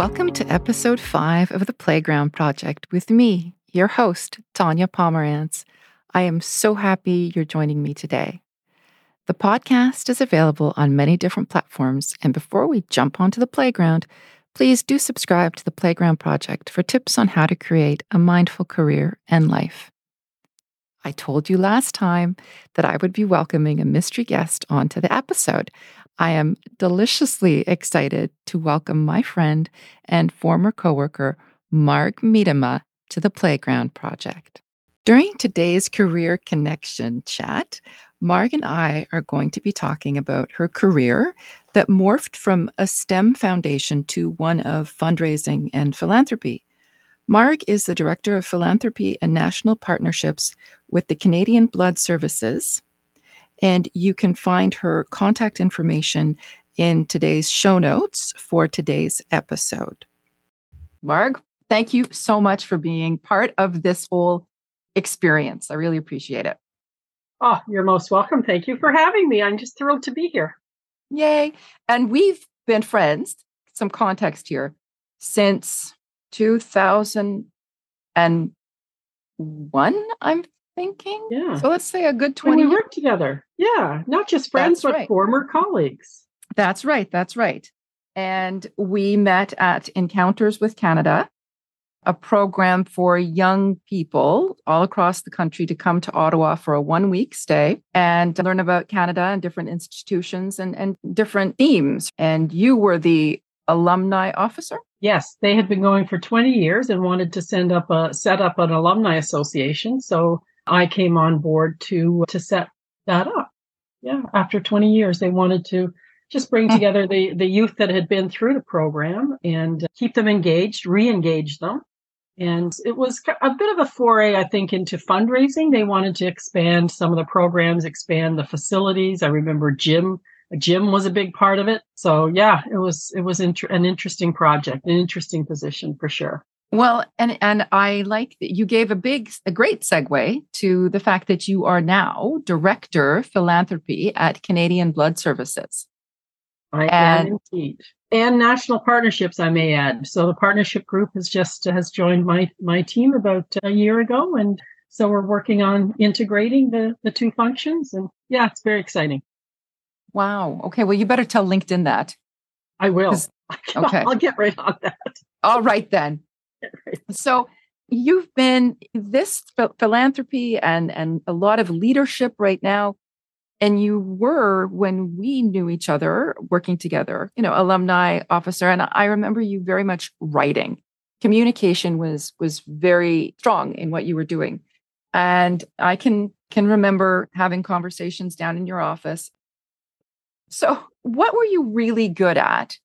Welcome to Episode 5 of The Playground Project with me, your host, Tanya Pomerantz. I am so happy you're joining me today. The podcast is available on many different platforms, and before we jump onto the playground, please do subscribe to The Playground Project for tips on how to create a mindful career and life. I told you last time that I would be welcoming a mystery guest onto the episode. I am deliciously excited to welcome my friend and former coworker, Marg Miedema, to the Playground Project. During today's Career Connection chat, Marg and I are going to be talking about her career that morphed from a STEM foundation to one of fundraising and philanthropy. Marg is the Director of Philanthropy and National Partnerships with the Canadian Blood Services, and you can find her contact information in today's show notes for today's episode. Marg, thank you so much for being part of this whole experience. I really appreciate it. Oh, you're most welcome. Thank you for having me. I'm just thrilled to be here. Yay. And we've been friends, some context here, since 2001, I'm thinking. Yeah. So let's say a good 20 years. We worked together. Yeah. Not just friends, but former colleagues. That's right. That's right. And we met at Encounters with Canada, a program for young people all across the country to come to Ottawa for a one-week stay and learn about Canada and different institutions and different themes. And you were the alumni officer? Yes, they had been going for 20 years and wanted to set up an alumni association. So I came on board to set that up. Yeah, after 20 years, they wanted to just bring together the youth that had been through the program and keep them engaged, re-engage them. And it was a bit of a foray, I think, into fundraising. They wanted to expand some of the programs, expand the facilities. I remember a gym was a big part of it. So yeah, it was an interesting project, an interesting position for sure. Well, and I like that you gave a great segue to the fact that you are now Director Philanthropy at Canadian Blood Services. I am indeed. And National Partnerships, I may add. So the partnership group has joined my team about a year ago. And so we're working on integrating the two functions. And yeah, it's very exciting. Wow. Okay. Well, you better tell LinkedIn that. I will. Okay. I'll get right on that. All right, then. So you've been this philanthropy and a lot of leadership right now. And you were, when we knew each other, working together, alumni officer. And I remember you very much writing. Communication was very strong in what you were doing. And I can remember having conversations down in your office. So what were you really good at?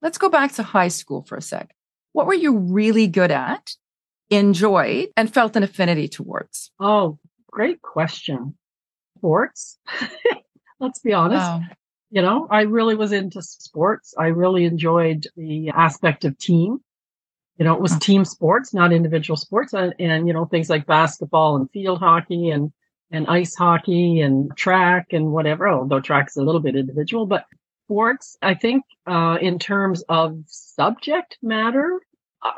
Let's go back to high school for a sec. What were you really good at, enjoyed, and felt an affinity towards? Oh, great question. Sports. Let's be honest. Wow. I really was into sports. I really enjoyed the aspect of team. It was team sports, not individual sports. And things like basketball and field hockey and ice hockey and track and whatever, although track's a little bit individual, but sports, I think, in terms of subject matter,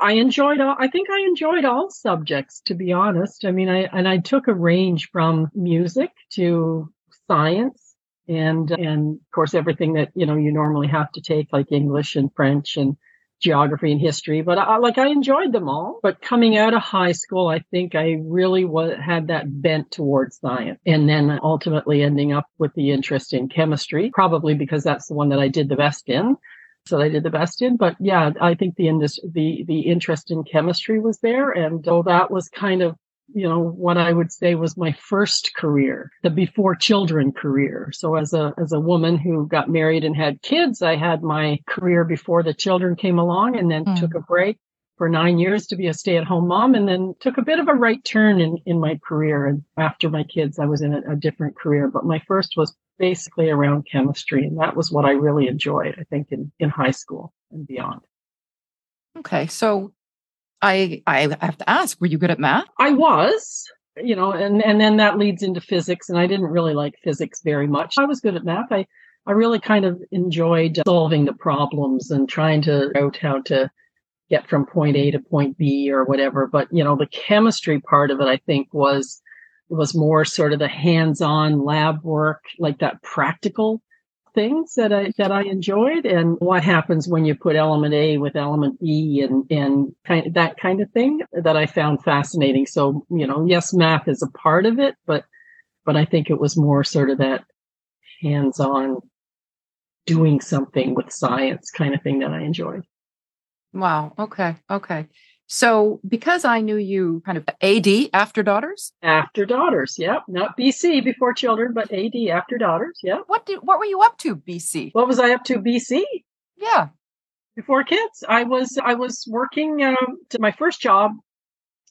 I enjoyed all subjects, to be honest. I mean, I took a range from music to science and of course, everything that, you normally have to take, like English and French and geography and history, but I enjoyed them all. But coming out of high school, I think I really had that bent towards science, and then ultimately ending up with the interest in chemistry, probably because that's the one that I did the best in. But yeah, I think the interest in chemistry was there, and that was kind of what I would say was my first career, the before children career. So as a woman who got married and had kids, I had my career before the children came along, and then took a break for 9 years to be a stay-at-home mom, and then took a bit of a right turn in my career. And after my kids, I was in a different career. But my first was basically around chemistry, and that was what I really enjoyed, I think, in high school and beyond. Okay, so I have to ask, were you good at math? I was, and then that leads into physics. And I didn't really like physics very much. I was good at math. I really kind of enjoyed solving the problems and trying to figure out how to get from point A to point B or whatever. But, you know, the chemistry part of it, I think, was more sort of the hands-on lab work, like that practical things that I enjoyed, and what happens when you put element A with element B and kind of that kind of thing that I found fascinating. So, you know, yes, math is a part of it, but I think it was more sort of that hands-on doing something with science kind of thing that I enjoyed. Wow. Okay. So because I knew you kind of AD, after daughters? After daughters, yeah. Not BC, before children, but AD, after daughters, yeah. What were you up to, BC? What was I up to, BC? Yeah. Before kids, I was working, my first job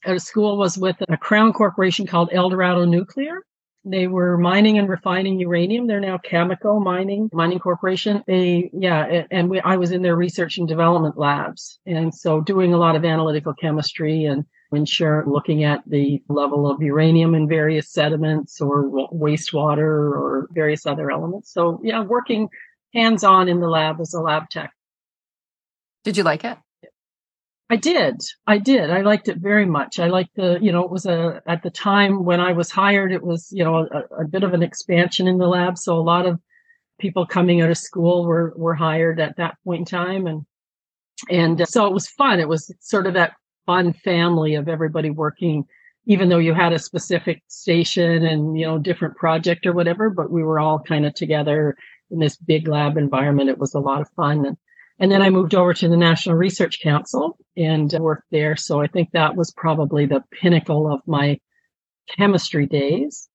out of school was with a crown corporation called Eldorado Nuclear. They were mining and refining uranium. They're now Cameco Mining Corporation. I was in their research and development labs. And so doing a lot of analytical chemistry and looking at the level of uranium in various sediments or wastewater or various other elements. So yeah, working hands-on in the lab as a lab tech. Did you like it? I did. I liked it very much. I liked it was at the time when I was hired, it was, you know, a bit of an expansion in the lab. So a lot of people coming out of school were hired at that point in time. And so it was fun. It was sort of that fun family of everybody working, even though you had a specific station and, you know, different project or whatever, but we were all kind of together in this big lab environment. It was a lot of fun. And then I moved over to the National Research Council and worked there. So I think that was probably the pinnacle of my chemistry days.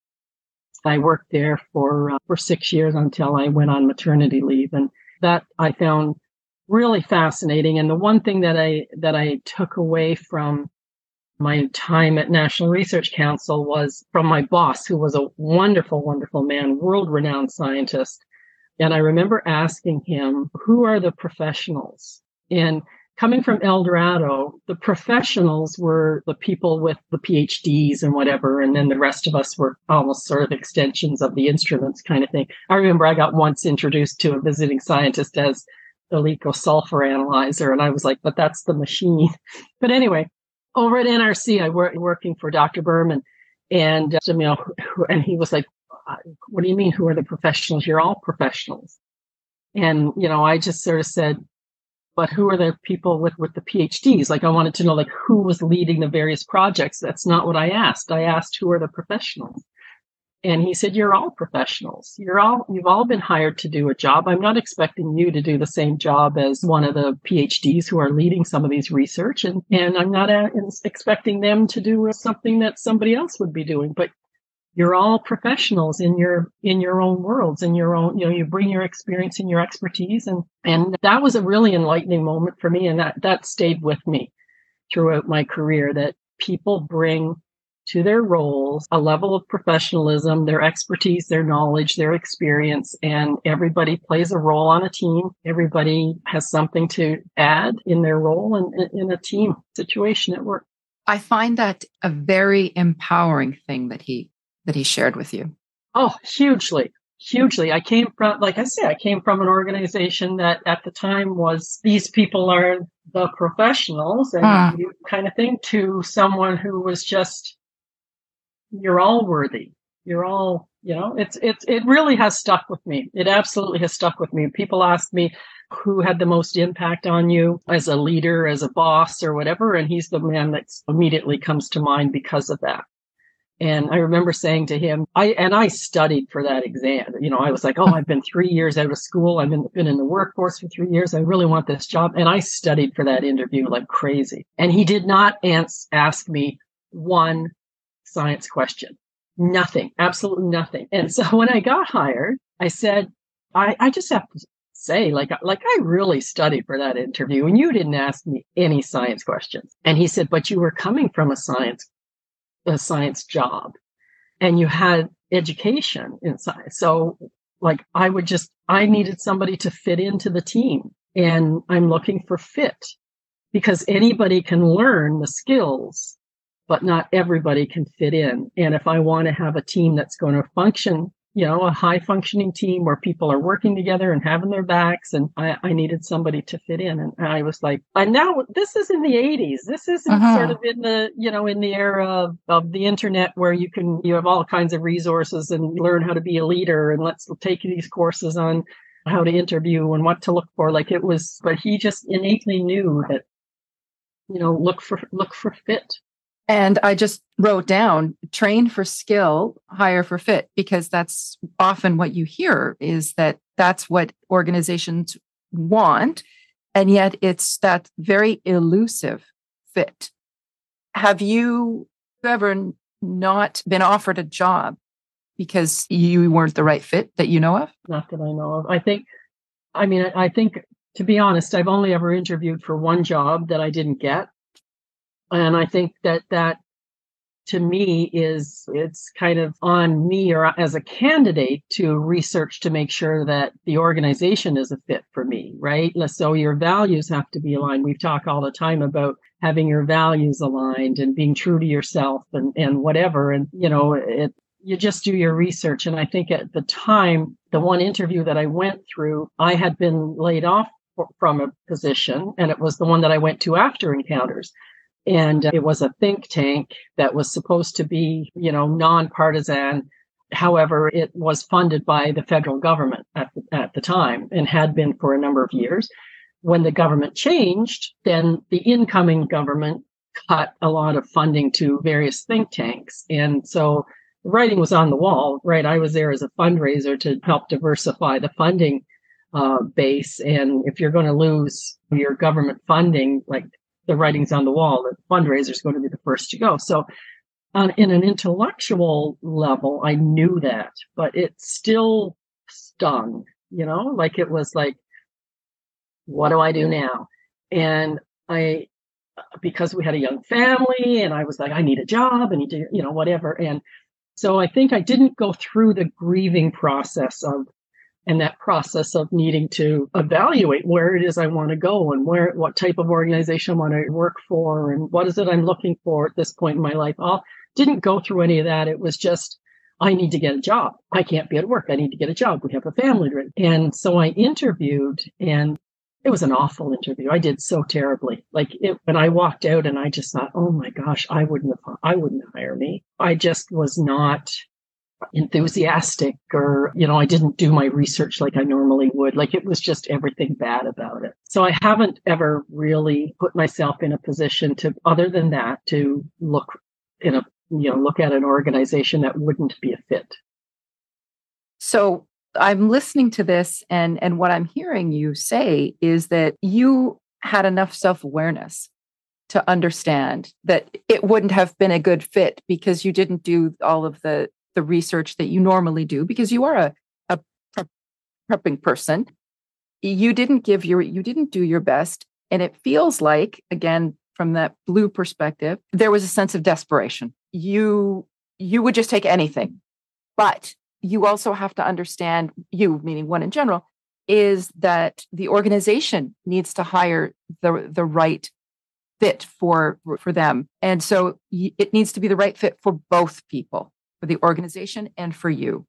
I worked there for 6 years until I went on maternity leave. And that I found really fascinating. And the one thing that I took away from my time at National Research Council was from my boss, who was a wonderful, wonderful man, world-renowned scientist. And I remember asking him, who are the professionals? And coming from Eldorado, the professionals were the people with the PhDs and whatever. And then the rest of us were almost sort of extensions of the instruments kind of thing. I remember I got once introduced to a visiting scientist as the lead-sulfur analyzer. And I was like, but that's the machine. But anyway, over at NRC, I was working for Dr. Berman. And he was like, what do you mean, who are the professionals? You're all professionals. And, you know, I just sort of said, but who are the people with the PhDs? Like, I wanted to know, like, who was leading the various projects. That's not what I asked. I asked, who are the professionals? And he said, you're all professionals. You've all been hired to do a job. I'm not expecting you to do the same job as one of the PhDs who are leading some of these research. And I'm not expecting them to do something that somebody else would be doing. But you're all professionals in your own worlds, in your own, you know, you bring your experience and your expertise. And that was a really enlightening moment for me. And that stayed with me throughout my career, that people bring to their roles a level of professionalism, their expertise, their knowledge, their experience, and everybody plays a role on a team. Everybody has something to add in their role and in a team situation at work. I find that a very empowering thing that he shared with you? Oh, hugely, hugely. I came from, like I said, an organization that at the time was, these people are the professionals and you kind of thing, to someone who was just, you're all worthy. You're all, you know, it really has stuck with me. It absolutely has stuck with me. People ask me who had the most impact on you as a leader, as a boss or whatever. And he's the man that immediately comes to mind because of that. And I remember saying to him, I studied for that exam. You know, I was like, oh, I've been 3 years out of school. I've been in the workforce for 3 years. I really want this job. And I studied for that interview like crazy. And he did not ask me one science question. Nothing, absolutely nothing. And so when I got hired, I said, I just have to say, like I really studied for that interview and you didn't ask me any science questions. And he said, but you were coming from a science job and you had education in science. So like, I needed somebody to fit into the team, and I'm looking for fit, because anybody can learn the skills, but not everybody can fit in. And if I want to have a team that's going to function a high functioning team where people are working together and having their backs, and I needed somebody to fit in. And I was like, and now this is in the 80s. This isn't sort of in the, in the era of the internet where you have all kinds of resources and learn how to be a leader, and let's take these courses on how to interview and what to look for. Like it was, but he just innately knew that, look for fit. And I just wrote down, train for skill, hire for fit, because that's often what you hear, is that that's what organizations want. And yet it's that very elusive fit. Have you ever not been offered a job because you weren't the right fit that you know of? Not that I know of. I think, to be honest, I've only ever interviewed for one job that I didn't get. And I think that to me it's kind of on me or as a candidate to research to make sure that the organization is a fit for me, right? So your values have to be aligned. We talk all the time about having your values aligned and being true to yourself and whatever. And, you just do your research. And I think at the time, the one interview that I went through, I had been laid off from a position, and it was the one that I went to after Encounters. And it was a think tank that was supposed to be, nonpartisan. However, it was funded by the federal government at the time, and had been for a number of years. When the government changed, then the incoming government cut a lot of funding to various think tanks. And so the writing was on the wall, right? I was there as a fundraiser to help diversify the funding base. And if you're going to lose your government funding, like, the writing's on the wall, the fundraiser is going to be the first to go. So in an intellectual level, I knew that, but it still stung, like it was like, what do I do now? And because we had a young family, and I was like, I need a job, and whatever. And so I think I didn't go through the grieving process and that process of needing to evaluate where it is I want to go, and what type of organization I want to work for, and what is it I'm looking for at this point in my life. I didn't go through any of that. It was just, I need to get a job. I can't be at work. I need to get a job. We have a family. And so I interviewed, and it was an awful interview. I did so terribly. When I walked out, and I just thought, oh my gosh, I wouldn't hire me. I just was not enthusiastic, or I didn't do my research like I normally would. Like it was just everything bad about it. So I haven't ever really put myself in a position to, other than that, to look at an organization that wouldn't be a fit. So I'm listening to this, and what I'm hearing you say is that you had enough self-awareness to understand that it wouldn't have been a good fit because you didn't do all of the research that you normally do, because you are a prepping person. You didn't do your best. And it feels like, again, from that blue perspective, there was a sense of desperation. You would just take anything, but you also have to understand, you meaning one in general, is that the organization needs to hire the right fit for them. And so it needs to be the right fit for both people, for the organization and for you.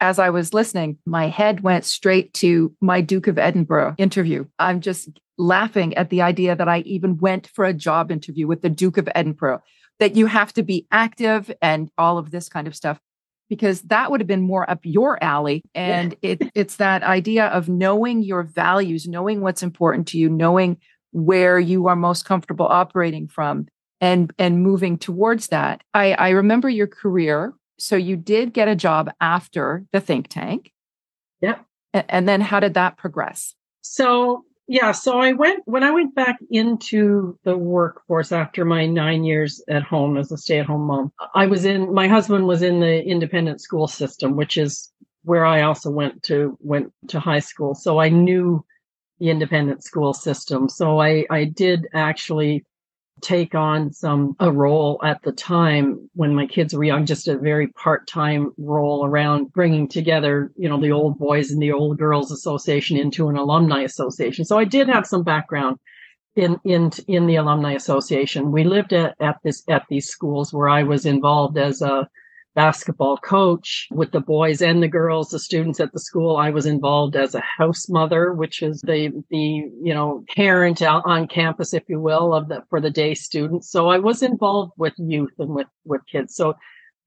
As I was listening, my head went straight to my Duke of Edinburgh interview. I'm just laughing at the idea that I even went for a job interview with the Duke of Edinburgh, that you have to be active and all of this kind of stuff, because that would have been more up your alley. And it's that idea of knowing your values, knowing what's important to you, knowing where you are most comfortable operating from, and moving towards that. I remember your career. So you did get a job after the think tank. Yeah. And then how did that progress? So when I went back into the workforce after my 9 years at home as a stay-at-home mom, my husband was in the independent school system, which is where I also went to high school. So I knew the independent school system. So I did actually take on a role at the time when my kids were young, just a very part-time role around bringing together, the old boys and the old girls association into an alumni association. So I did have some background in the alumni association. We lived at these schools where I was involved as a basketball coach with the boys and the girls, the students at the school. I was involved as a house mother, which is the parent out on campus, if you will, for the day students. So I was involved with youth and with kids. So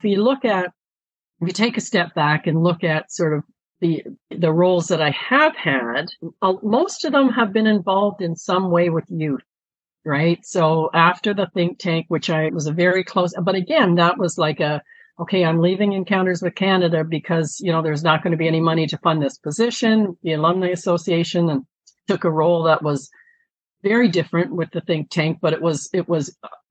if you take a step back and look at sort of the roles that I have had, most of them have been involved in some way with youth. Right. So after the think tank, which I was a very close, but again, that was like I'm leaving Encounters with Canada because, there's not going to be any money to fund this position. The Alumni Association and took a role that was very different with the think tank, but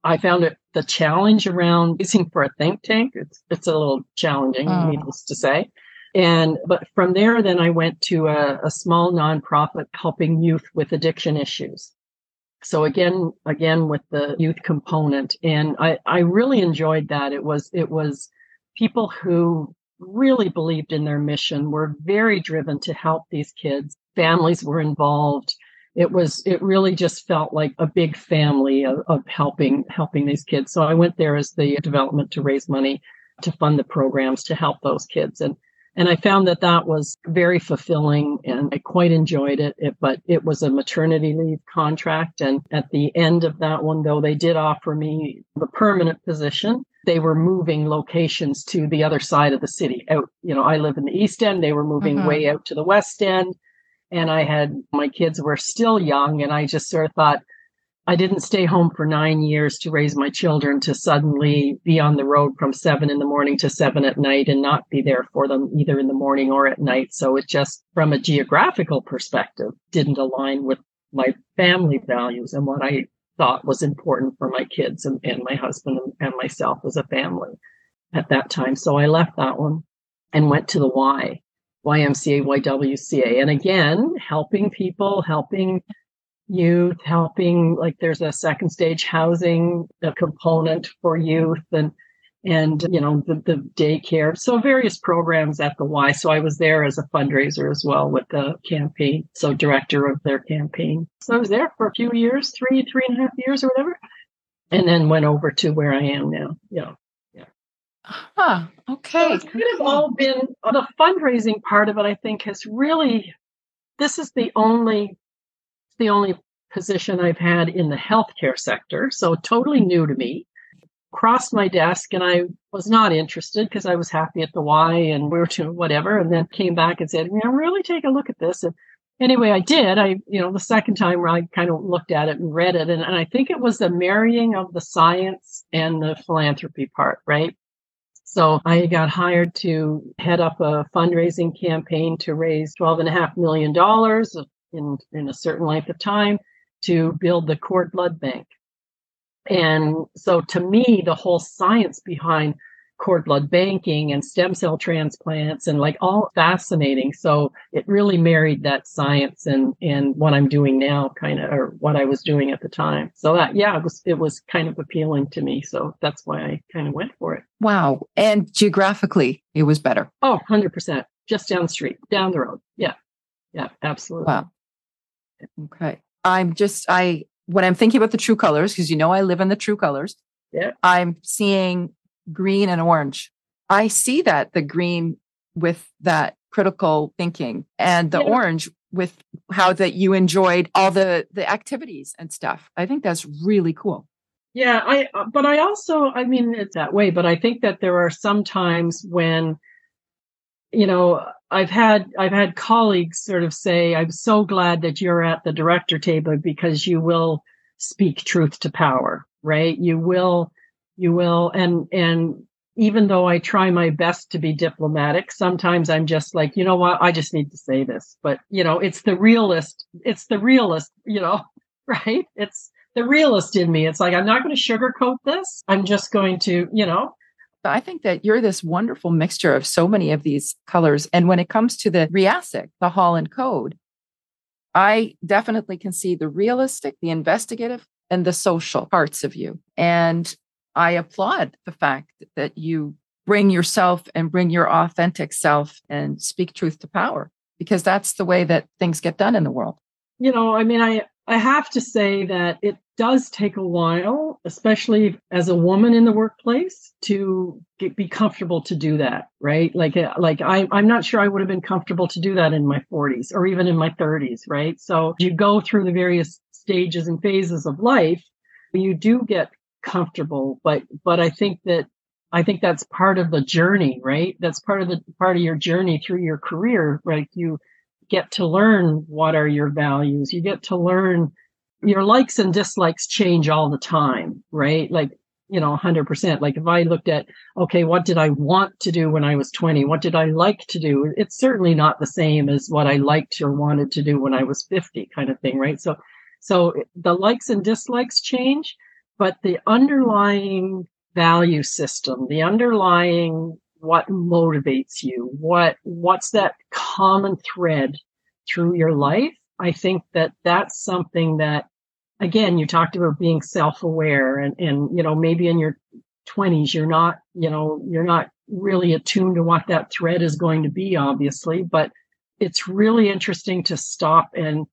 I found it the challenge around using for a think tank. It's a little challenging, needless to say. But from there, then I went to a small nonprofit helping youth with addiction issues. So again, with the youth component. And I really enjoyed that. It was people who really believed in their mission, were very driven to help these kids. Families were involved. It really just felt like a big family of helping these kids. So I went there as the development to raise money to fund the programs to help those kids. And I found that was very fulfilling, and I quite enjoyed it. But it was a maternity leave contract. And at the end of that one, though, they did offer me the permanent position. They were moving locations to the other side of the city. Out, I live in the East End. They were moving way out to the West End. And my kids were still young. And I just sort of thought, I didn't stay home for 9 years to raise my children to suddenly be on the road from 7 a.m. to 7 p.m. and not be there for them either in the morning or at night. So it just, from a geographical perspective, didn't align with my family values and what I thought was important for my kids and my husband and myself as a family at that time. So I left that one and went to the YMCA, YWCA. And again, helping people, helping youth, helping, like there's a second stage housing component for youth and the daycare. So various programs at the Y. So I was there as a fundraiser as well with the campaign. So director of their campaign. So I was there for a few years, three and a half years or whatever, and then went over to where I am now. Yeah. Huh. Okay. So it's kind of all been the fundraising part of it. I think has really, this is the only position I've had in the healthcare sector. So totally new to me. Crossed my desk and I was not interested because I was happy at the Y and we were doing whatever. And then came back and said, really take a look at this. And anyway, I did. The second time I kind of looked at it and read it. And I think it was the marrying of the science and the philanthropy part, right? So I got hired to head up a fundraising campaign to raise $12.5 million in a certain length of time to build the cord blood bank. And so to me, the whole science behind cord blood banking and stem cell transplants and like all fascinating. So it really married that science and what I'm doing now kind of, or what I was doing at the time. So that, it was kind of appealing to me. So that's why I kind of went for it. Wow. And geographically, it was better. Oh, 100%. Just down the street, down the road. Yeah, absolutely. Wow. Okay. When I'm thinking about the true colors, because I live in the true colors, yeah. I'm seeing green and orange. I see that the green with that critical thinking and the orange with how that you enjoyed all the activities and stuff. I think that's really cool. Yeah. But I also, it's that way, but I think that there are some times when, I've had colleagues sort of say, I'm so glad that you're at the director table because you will speak truth to power, right? You will. And even though I try my best to be diplomatic, sometimes I'm just like, you know what? I just need to say this, but it's the realist, right? It's the realist in me. It's like, I'm not going to sugarcoat this. I'm just going to, I think that you're this wonderful mixture of so many of these colors. And when it comes to the RIASIC, the Holland Code, I definitely can see the realistic, the investigative, and the social parts of you. And I applaud the fact that you bring yourself and bring your authentic self and speak truth to power, because that's the way that things get done in the world. I have to say that it does take a while, especially as a woman in the workplace, to be comfortable to do that, right? I'm not sure I would have been comfortable to do that in my 40s or even in my 30s, right? So you go through the various stages and phases of life, you do get comfortable, but I think that's part of the journey, right? That's part of your journey through your career, right? You get to learn what are your values. You get to learn your likes and dislikes change all the time, right? 100%. If I looked at, okay, what did I want to do when I was 20? What did I like to do? It's certainly not the same as what I liked or wanted to do when I was 50, kind of thing, right? So the likes and dislikes change, but the underlying value system, the underlying what motivates you, what's that common thread through your life, I think that's something that, again, you talked about being self-aware and maybe in your 20s, you're not really attuned to what that thread is going to be, obviously, but it's really interesting to stop and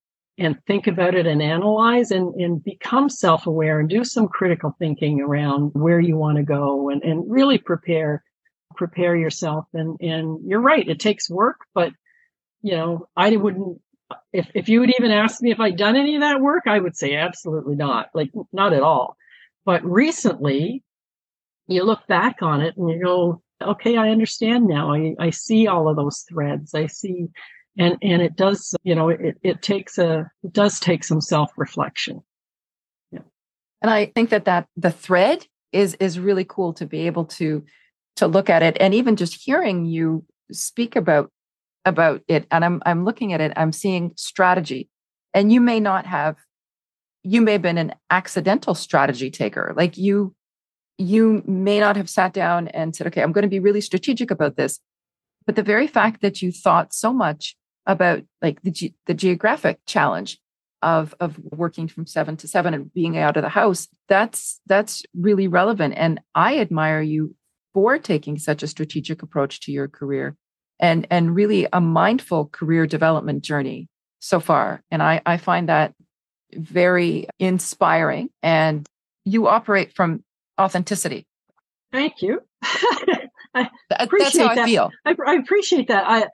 think about it and analyze and become self-aware and do some critical thinking around where you want to go and really prepare yourself. And you're right, it takes work, but I wouldn't, if you would even ask me if I'd done any of that work, I would say absolutely not, not at all. But recently you look back on it and you go, okay, I understand now. I see all of those threads. I see. And it does, it does take some self-reflection. Yeah. And I think that the thread is really cool to be able to look at it, and even just hearing you speak about it. And I'm looking at it, I'm seeing strategy, and you may have been an accidental strategy taker. You may not have sat down and said, okay, I'm going to be really strategic about this. But the very fact that you thought so much about the geographic challenge of working from 7 to 7 and being out of the house, that's really relevant. And I admire you for taking such a strategic approach to your career and really a mindful career development journey so far. And I find that very inspiring. And you operate from authenticity. Thank you. That's how I feel. I appreciate that.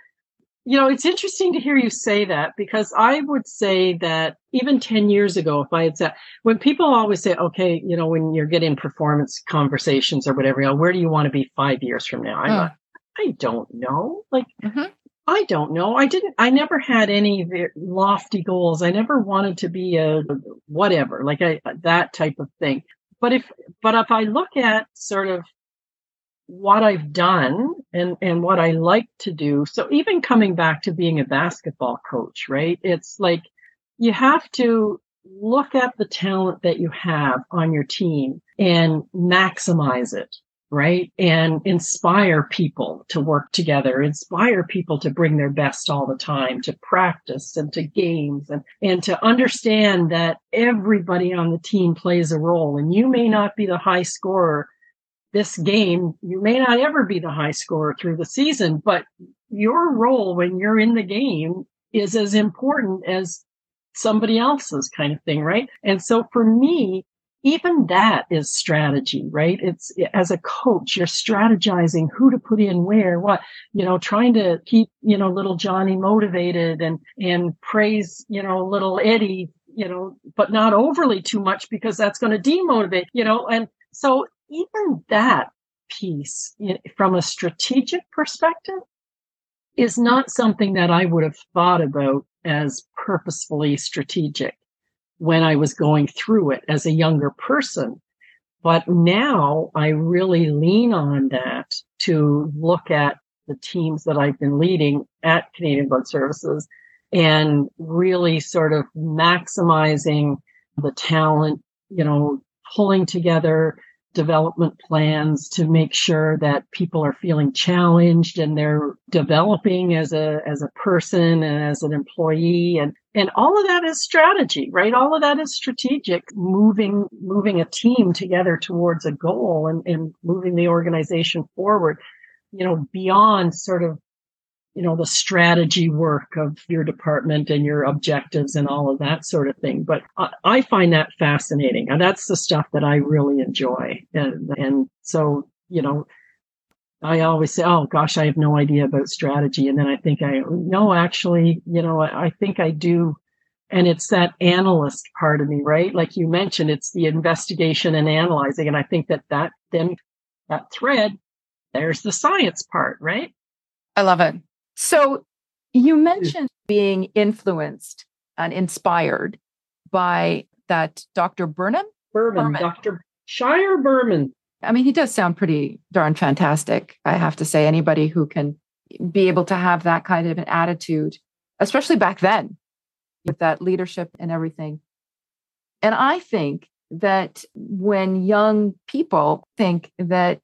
It's interesting to hear you say that, because I would say that even 10 years ago, if I had said, when people always say, okay, when you're getting performance conversations or whatever, where do you want to be 5 years from now? I don't know. I don't know. I never had any lofty goals. I never wanted to be a whatever, that type of thing. But if I look at sort of what I've done and what I like to do. So even coming back to being a basketball coach, right? It's you have to look at the talent that you have on your team and maximize it, right? And inspire people to work together, inspire people to bring their best all the time, to practice and to games and to understand that everybody on the team plays a role, and you may not be the high scorer this game, you may not ever be the high scorer through the season, but your role when you're in the game is as important as somebody else's, kind of thing, right? And so for me, even that is strategy, right? It's, as a coach, you're strategizing who to put in where, what, trying to keep, little Johnny motivated and praise, little Eddie, but not overly too much, because that's going to demotivate, and so even that piece from a strategic perspective is not something that I would have thought about as purposefully strategic when I was going through it as a younger person. But now I really lean on that to look at the teams that I've been leading at Canadian Blood Services and really sort of maximizing the talent, pulling together development plans to make sure that people are feeling challenged and they're developing as a person and as an employee. And all of that is strategy, right? All of that is strategic, moving a team together towards a goal and moving the organization forward, beyond sort of you know, the strategy work of your department and your objectives and all of that sort of thing. But I find that fascinating. And that's the stuff that I really enjoy. And so, you know, I always say, oh, gosh, I have no idea about strategy. And then I think I think I do. And it's that analyst part of me, right? Like you mentioned, it's the investigation and analyzing. And I think that then that thread, there's the science part, right? I love it. So you mentioned being influenced and inspired by that Dr. Berman. Dr. Shire Berman. I mean, he does sound pretty darn fantastic. I have to say, anybody who can be able to have that kind of an attitude, especially back then, with that leadership and everything. And I think that when young people think that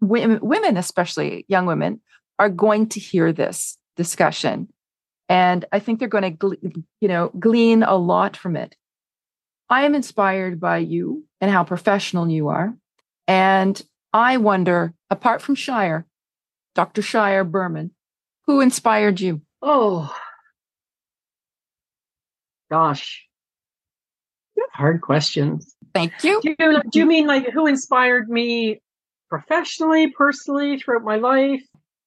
women, especially young women, are going to hear this discussion, and I think they're going to, you know, glean a lot from it. I am inspired by you and how professional you are. And I wonder, apart from Shire, Dr. Shire Berman, who inspired you? Oh, gosh. Hard questions. Thank you. Do you mean like who inspired me professionally, personally, throughout my life?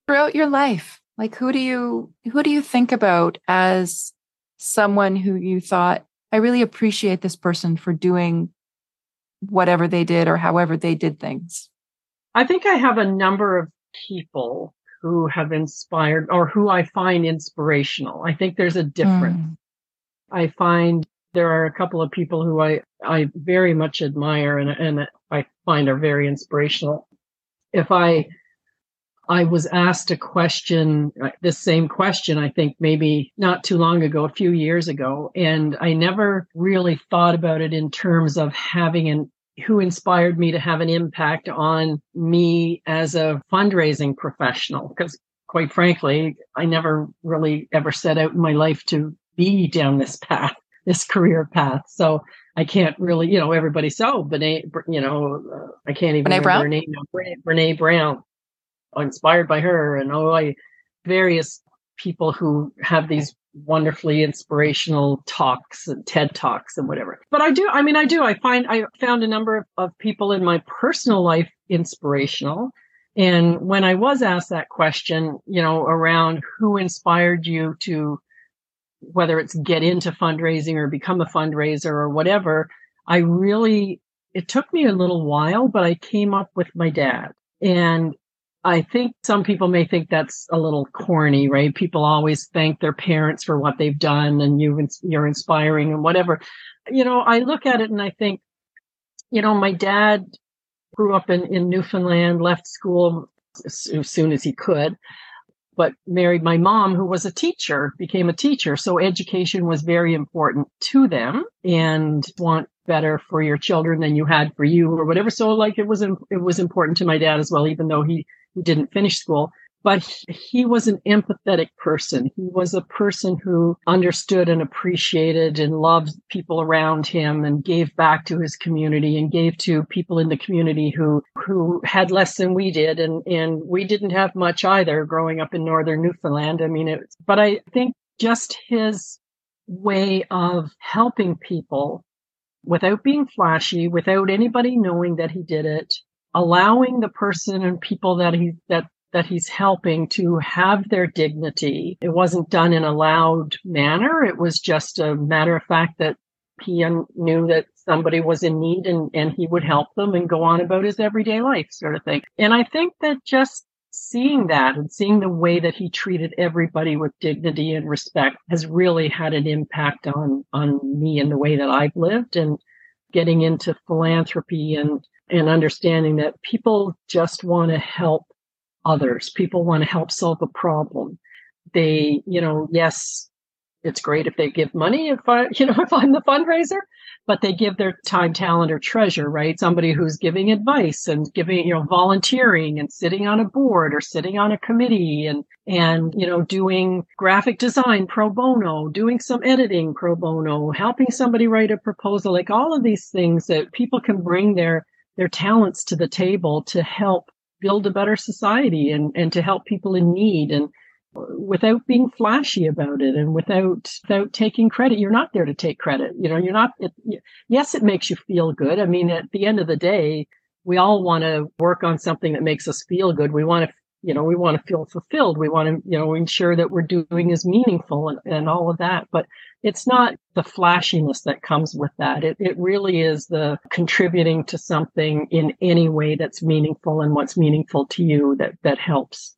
Throughout your life, like who do you think about as someone who you thought, I really appreciate this person for doing whatever they did or however they did things? I think I have a number of people who have inspired or who I find inspirational. I think there's a difference. I find there are a couple of people who I very much admire and I find are very inspirational. If I was asked a question, this same question, I think maybe not too long ago, a few years ago, and I never really thought about it in terms of who inspired me to have an impact on me as a fundraising professional, because quite frankly, I never really ever set out in my life to be down this path, this career path. So I can't really, you know, everybody says, oh, I can't even remember her name. Brene Brown. Inspired by her, and various people who have these wonderfully inspirational talks and TED Talks and whatever. But I found a number of people in my personal life inspirational. And when I was asked that question, you know, around who inspired you to, whether it's get into fundraising or become a fundraiser or whatever, it took me a little while, but I came up with my dad. And I think some people may think that's a little corny, right? People always thank their parents for what they've done and you're inspiring and whatever. You know, I look at it and I think, you know, my dad grew up in Newfoundland, left school as soon as he could, but married my mom, who was a teacher, became a teacher. So education was very important to them, and want better for your children than you had for you or whatever. So like it was important to my dad as well, even though he didn't finish school. But he was an empathetic person. He was a person who understood and appreciated and loved people around him and gave back to his community and gave to people in the community who had less than we did. And we didn't have much either growing up in northern Newfoundland. I mean, but I think just his way of helping people without being flashy, without anybody knowing that he did it, allowing the person and people that he's helping to have their dignity. It wasn't done in a loud manner. It was just a matter of fact that he knew that somebody was in need and he would help them and go on about his everyday life sort of thing. And I think that just seeing that and seeing the way that he treated everybody with dignity and respect has really had an impact on me and the way that I've lived and getting into philanthropy and understanding that people just want to help others. People want to help solve a problem. They, you know, yes, it's great if they give money, if I'm the fundraiser, but they give their time, talent, or treasure, right? Somebody who's giving advice and giving, you know, volunteering and sitting on a board or sitting on a committee and, you know, doing graphic design pro bono, doing some editing pro bono, helping somebody write a proposal, like all of these things that people can bring their talents to the table to help build a better society and to help people in need. And without being flashy about it and without taking credit. You're not there to take credit. You know, you're not. Yes, it makes you feel good. I mean, at the end of the day, we all want to work on something that makes us feel good. We want to, you know, we want to feel fulfilled. We want to, you know, ensure that we're doing is meaningful and all of that. But it's not the flashiness that comes with that. It really is the contributing to something in any way that's meaningful, and what's meaningful to you that helps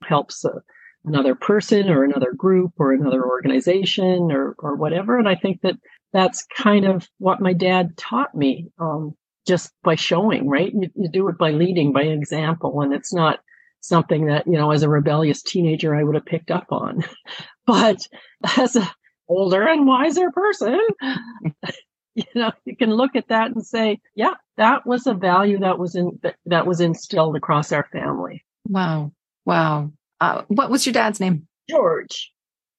another person or another group or another organization or whatever. And I think that's kind of what my dad taught me, just by showing, right? You do it by leading, by example. And it's not something that, you know, as a rebellious teenager, I would have picked up on. But as an older and wiser person, you know, you can look at that and say, yeah, that was a value that was instilled across our family. Wow. What was your dad's name? George.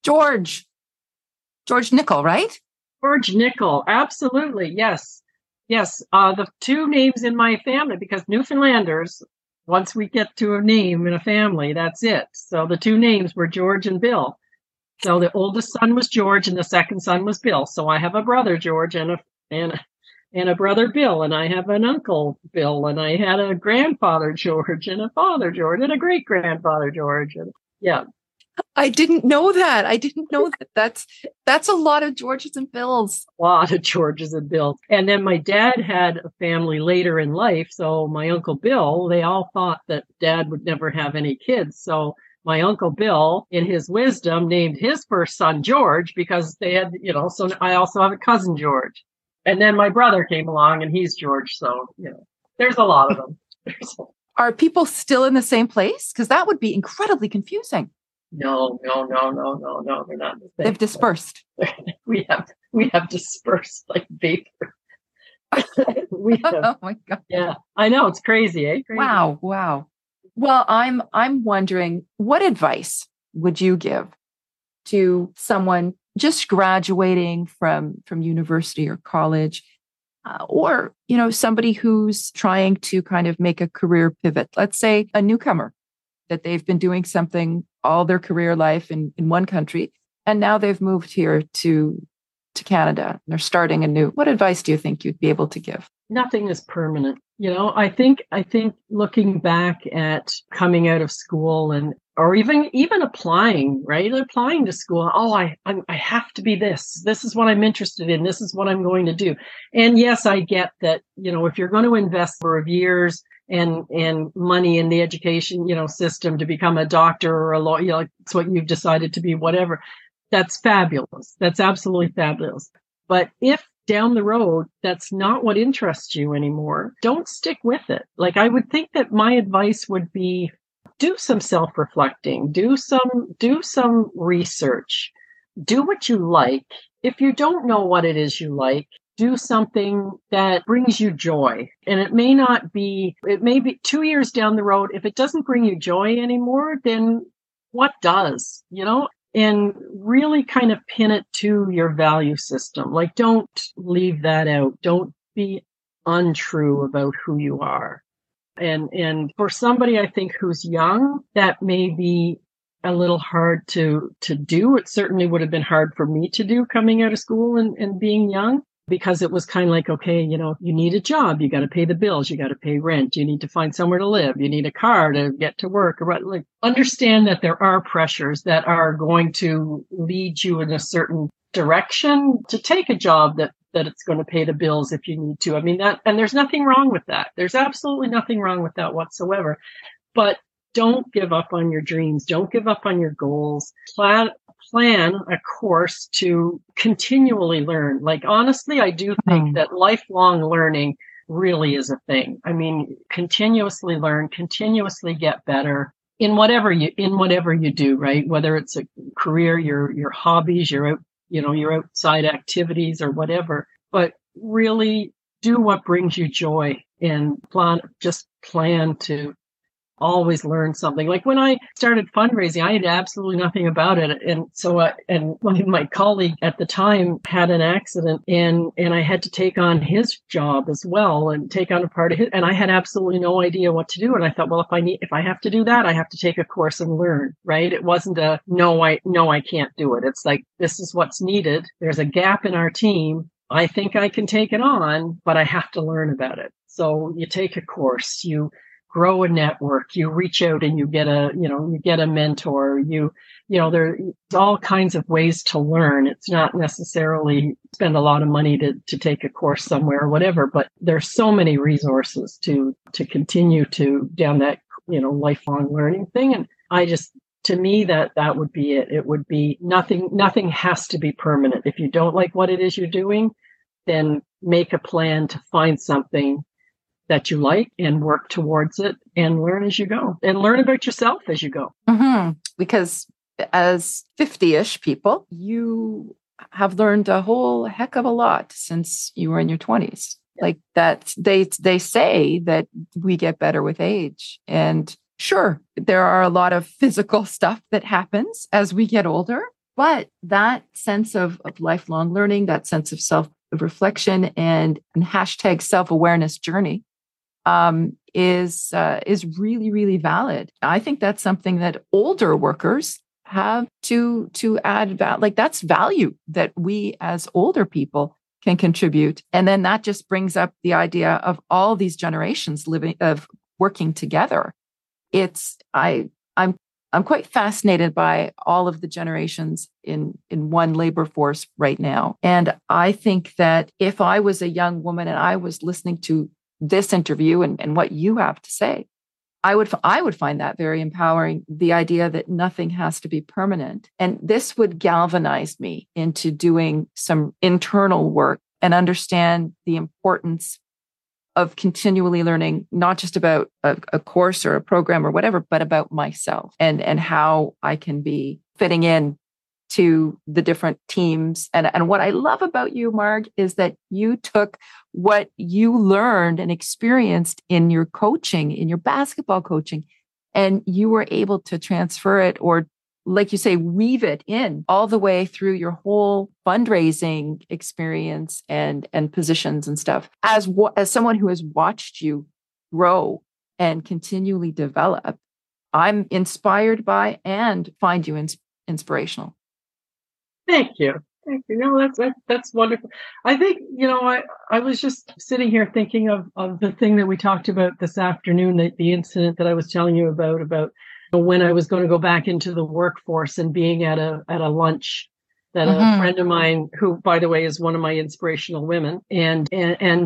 George Nickel, right? George Nickel. Absolutely. Yes. The two names in my family, because Newfoundlanders, once we get to a name in a family, that's it. So the two names were George and Bill. So the oldest son was George and the second son was Bill. So I have a brother, George, and a brother, Bill, and I have an uncle, Bill, and I had a grandfather, George, and a father, George, and a great-grandfather, George. And yeah. I didn't know that. That's a lot of Georges and Bills. A lot of Georges and Bills. And then my dad had a family later in life. So my Uncle Bill, they all thought that Dad would never have any kids. So my Uncle Bill, in his wisdom, named his first son George because they had, you know, so I also have a cousin George. And then my brother came along and he's George. So, you know, there's a lot of them. Are people still in the same place? Because that would be incredibly confusing. No. They're not. They've dispersed. We have dispersed like vapor. Oh my God. Yeah, I know. It's crazy, eh? Crazy. Wow. Well, I'm wondering, what advice would you give to someone just graduating from university or college, or, you know, somebody who's trying to kind of make a career pivot? Let's say a newcomer, that they've been doing something all their career life in one country, and now they've moved here to Canada and they're starting anew. What advice do you think you'd be able to give? Nothing is permanent. You know, I think looking back at coming out of school or even applying, right? Applying to school. Oh, I have to be this. This is what I'm interested in. This is what I'm going to do. And yes, I get that, you know, if you're going to invest for years and money in the education, you know, system to become a doctor or a lawyer, you know, like it's what you've decided to be, whatever. That's fabulous. That's absolutely fabulous. But if down the road, that's not what interests you anymore, don't stick with it. Like, I would think that my advice would be, do some self-reflecting, do some research, do what you like. If you don't know what it is you like, do something that brings you joy. And it may be 2 years down the road. If it doesn't bring you joy anymore, then what does, you know? And really kind of pin it to your value system. Like, don't leave that out. Don't be untrue about who you are. And for somebody, I think, who's young, that may be a little hard to do. It certainly would have been hard for me to do coming out of school and being young, because it was kind of like, okay, you know, you need a job, you got to pay the bills, you got to pay rent, you need to find somewhere to live, you need a car to get to work. Like, understand that there are pressures that are going to lead you in a certain direction to take a job that it's going to pay the bills if you need to. I mean, that, and there's nothing wrong with that. There's absolutely nothing wrong with that whatsoever. But don't give up on your dreams. Don't give up on your goals. Plan a course to continually learn. Like, honestly, I do think that lifelong learning really is a thing. I mean, continuously learn, continuously get better in whatever you do, right? Whether it's a career, your hobbies, your outside activities or whatever, but really do what brings you joy and plan, just plan to always learn something. Like when I started fundraising, I had absolutely nothing about it. And so my colleague at the time had an accident and I had to take on his job as well and take on a part of it. And I had absolutely no idea what to do. And I thought, well, if I have to do that, I have to take a course and learn, right? It wasn't a, no, I can't do it. It's like, this is what's needed. There's a gap in our team. I think I can take it on, but I have to learn about it. So you take a course, you grow a network, you reach out and you get a, you get a mentor, you know, there's all kinds of ways to learn. It's not necessarily spend a lot of money to take a course somewhere or whatever, but there's so many resources to continue to down that, lifelong learning thing. And I just, to me, that would be it. It would be nothing has to be permanent. If you don't like what it is you're doing, then make a plan to find something that you like and work towards it and learn as you go and learn about yourself as you go. Mm-hmm. Because as 50-ish people, you have learned a whole heck of a lot since you were in your 20s. Yeah. Like that, they say that we get better with age. And sure, there are a lot of physical stuff that happens as we get older, but that sense of lifelong learning, that sense of self-reflection and hashtag self-awareness journey is really, really valid. I think that's something that older workers have to add value. Like that's value that we as older people can contribute. And then that just brings up the idea of all these generations working together. It's I'm quite fascinated by all of the generations in one labor force right now. And I think that if I was a young woman and I was listening to this interview and what you have to say, I would find that very empowering, the idea that nothing has to be permanent. And this would galvanize me into doing some internal work and understand the importance of continually learning, not just about a course or a program or whatever, but about myself and how I can be fitting in to the different teams. And what I love about you, Marg, is that you took what you learned and experienced in your coaching, in your basketball coaching, and you were able to transfer it or, like you say, weave it in all the way through your whole fundraising experience and positions and stuff. As someone who has watched you grow and continually develop, I'm inspired by and find you inspirational. Thank you. Thank you. No, that's wonderful. I think, I was just sitting here thinking of the thing that we talked about this afternoon, the incident that I was telling you about when I was going to go back into the workforce and being at a lunch that mm-hmm. a friend of mine, who, by the way, is one of my inspirational women, and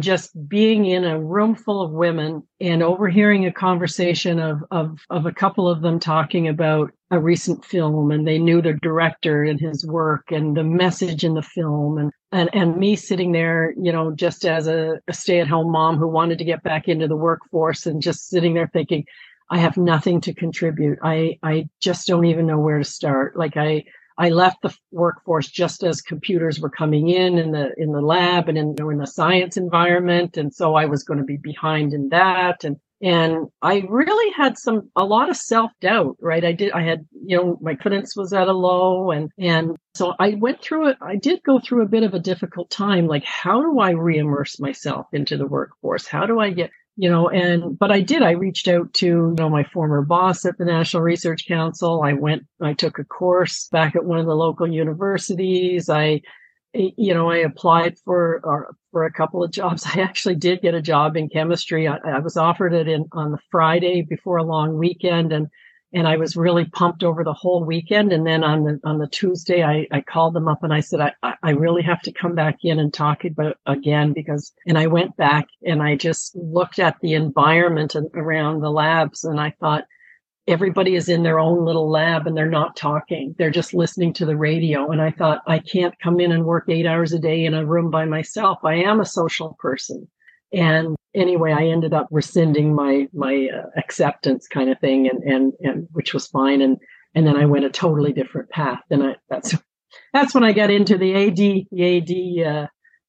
just being in a room full of women and overhearing a conversation of a couple of them talking about a recent film, and they knew the director and his work and the message in the film, and me sitting there, just as a stay-at-home mom who wanted to get back into the workforce and just sitting there thinking, I have nothing to contribute. I just don't even know where to start. Like I left the workforce just as computers were coming in the lab and in the science environment. And so I was going to be behind in that. And I really had a lot of self-doubt, right? My confidence was at a low. And so I did go through a bit of a difficult time. Like, how do I reimmerse myself into the workforce? How do I get, but I reached out to, my former boss at the National Research Council. I took a course back at one of the local universities. I applied for a couple of jobs. I actually did get a job in chemistry. I was offered it on the Friday before a long weekend. And I was really pumped over the whole weekend. And then on the Tuesday, I called them up and I said, I really have to come back in and talk about again and I went back and I just looked at the environment around the labs. And I thought, everybody is in their own little lab and they're not talking. They're just listening to the radio. And I thought, I can't come in and work 8 hours a day in a room by myself. I am a social person. And anyway, I ended up rescinding my acceptance kind of thing, and which was fine. And then I went a totally different path. And that's when I got into the AD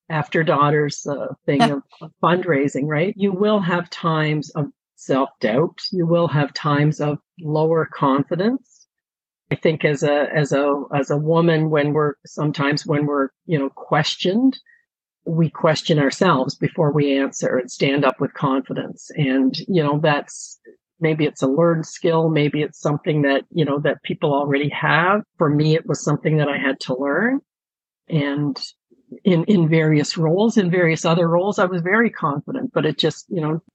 after daughters thing of fundraising. Right, you will have times of self-doubt. You will have times of lower confidence. I think as a woman, when we're questioned, we question ourselves before we answer and stand up with confidence. And, that's, maybe it's a learned skill. Maybe it's something that, that people already have. For me, it was something that I had to learn. And in various roles, in various other roles, I was very confident, but it just,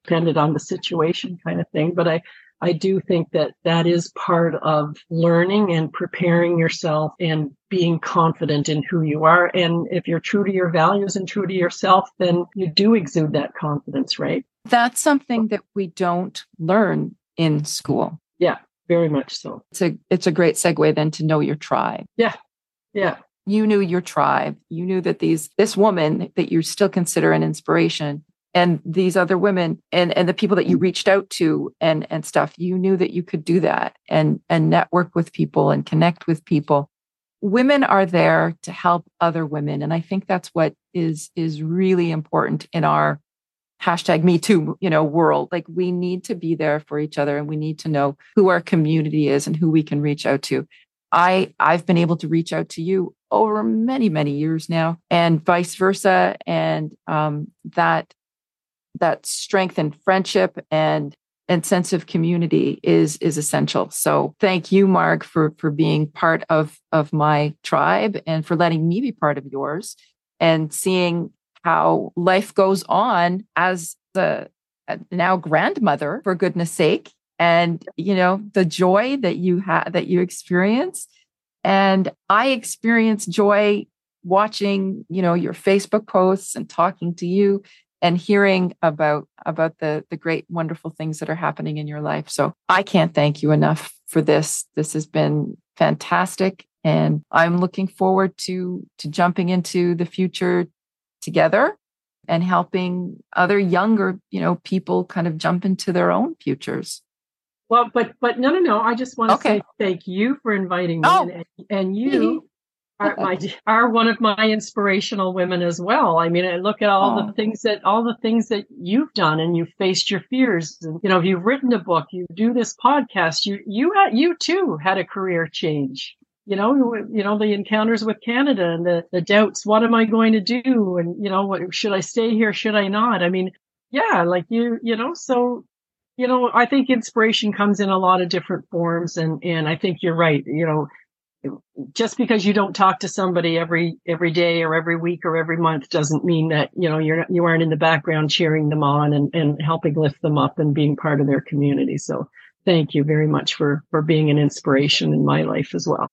depended on the situation kind of thing. But I do think that is part of learning and preparing yourself and being confident in who you are. And if you're true to your values and true to yourself, then you do exude that confidence, right? That's something that we don't learn in school. Yeah, very much so. It's a great segue then to know your tribe. Yeah, yeah. You knew your tribe. You knew that this woman that you still consider an inspiration, and these other women and the people that you reached out to and stuff, you knew that you could do that and network with people and connect with people. Women are there to help other women. And I think that's what is really important in our #MeToo, world. Like, we need to be there for each other, and we need to know who our community is and who we can reach out to. I've been able to reach out to you over many, many years now, and vice versa. And that strength and friendship and sense of community is essential. So thank you, Marg, for being part of my tribe and for letting me be part of yours and seeing how life goes on as the now grandmother, for goodness sake, and the joy that you have, that you experience. And I experience joy watching, your Facebook posts and talking to you and hearing about the great, wonderful things that are happening in your life. So I can't thank you enough for this. This has been fantastic. And I'm looking forward to jumping into the future together and helping other younger, people kind of jump into their own futures. Well, but no. I just want to say thank you for inviting me. Oh. And you are one of my inspirational women as well. I mean, I look at all the things that you've done, and you've faced your fears. And, you've written a book, you do this podcast, you too had a career change. The encounters with Canada and the doubts. What am I going to do? And, what, should I stay here? Should I not? I mean, yeah, like so. I think inspiration comes in a lot of different forms, and I think you're right. Just because you don't talk to somebody every day or every week or every month doesn't mean that, you aren't in the background cheering them on and helping lift them up and being part of their community. So thank you very much for being an inspiration in my life as well.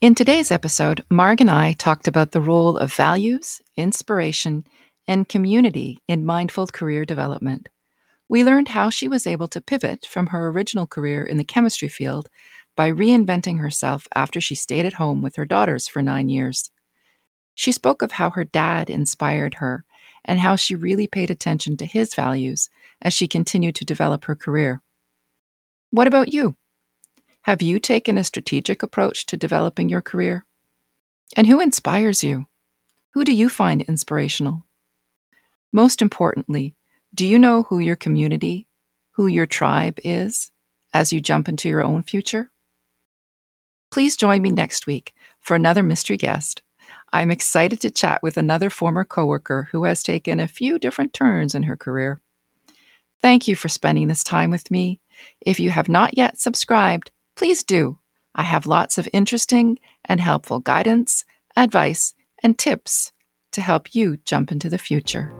In today's episode, Marg and I talked about the role of values, inspiration, and community in mindful career development. We learned how she was able to pivot from her original career in the chemistry field by reinventing herself after she stayed at home with her daughters for 9 years. She spoke of how her dad inspired her and how she really paid attention to his values as she continued to develop her career. What about you? Have you taken a strategic approach to developing your career? And who inspires you? Who do you find inspirational? Most importantly, do you know who your community, who your tribe is as you jump into your own future? Please join me next week for another mystery guest. I'm excited to chat with another former coworker who has taken a few different turns in her career. Thank you for spending this time with me. If you have not yet subscribed, please do. I have lots of interesting and helpful guidance, advice, and tips to help you jump into the future.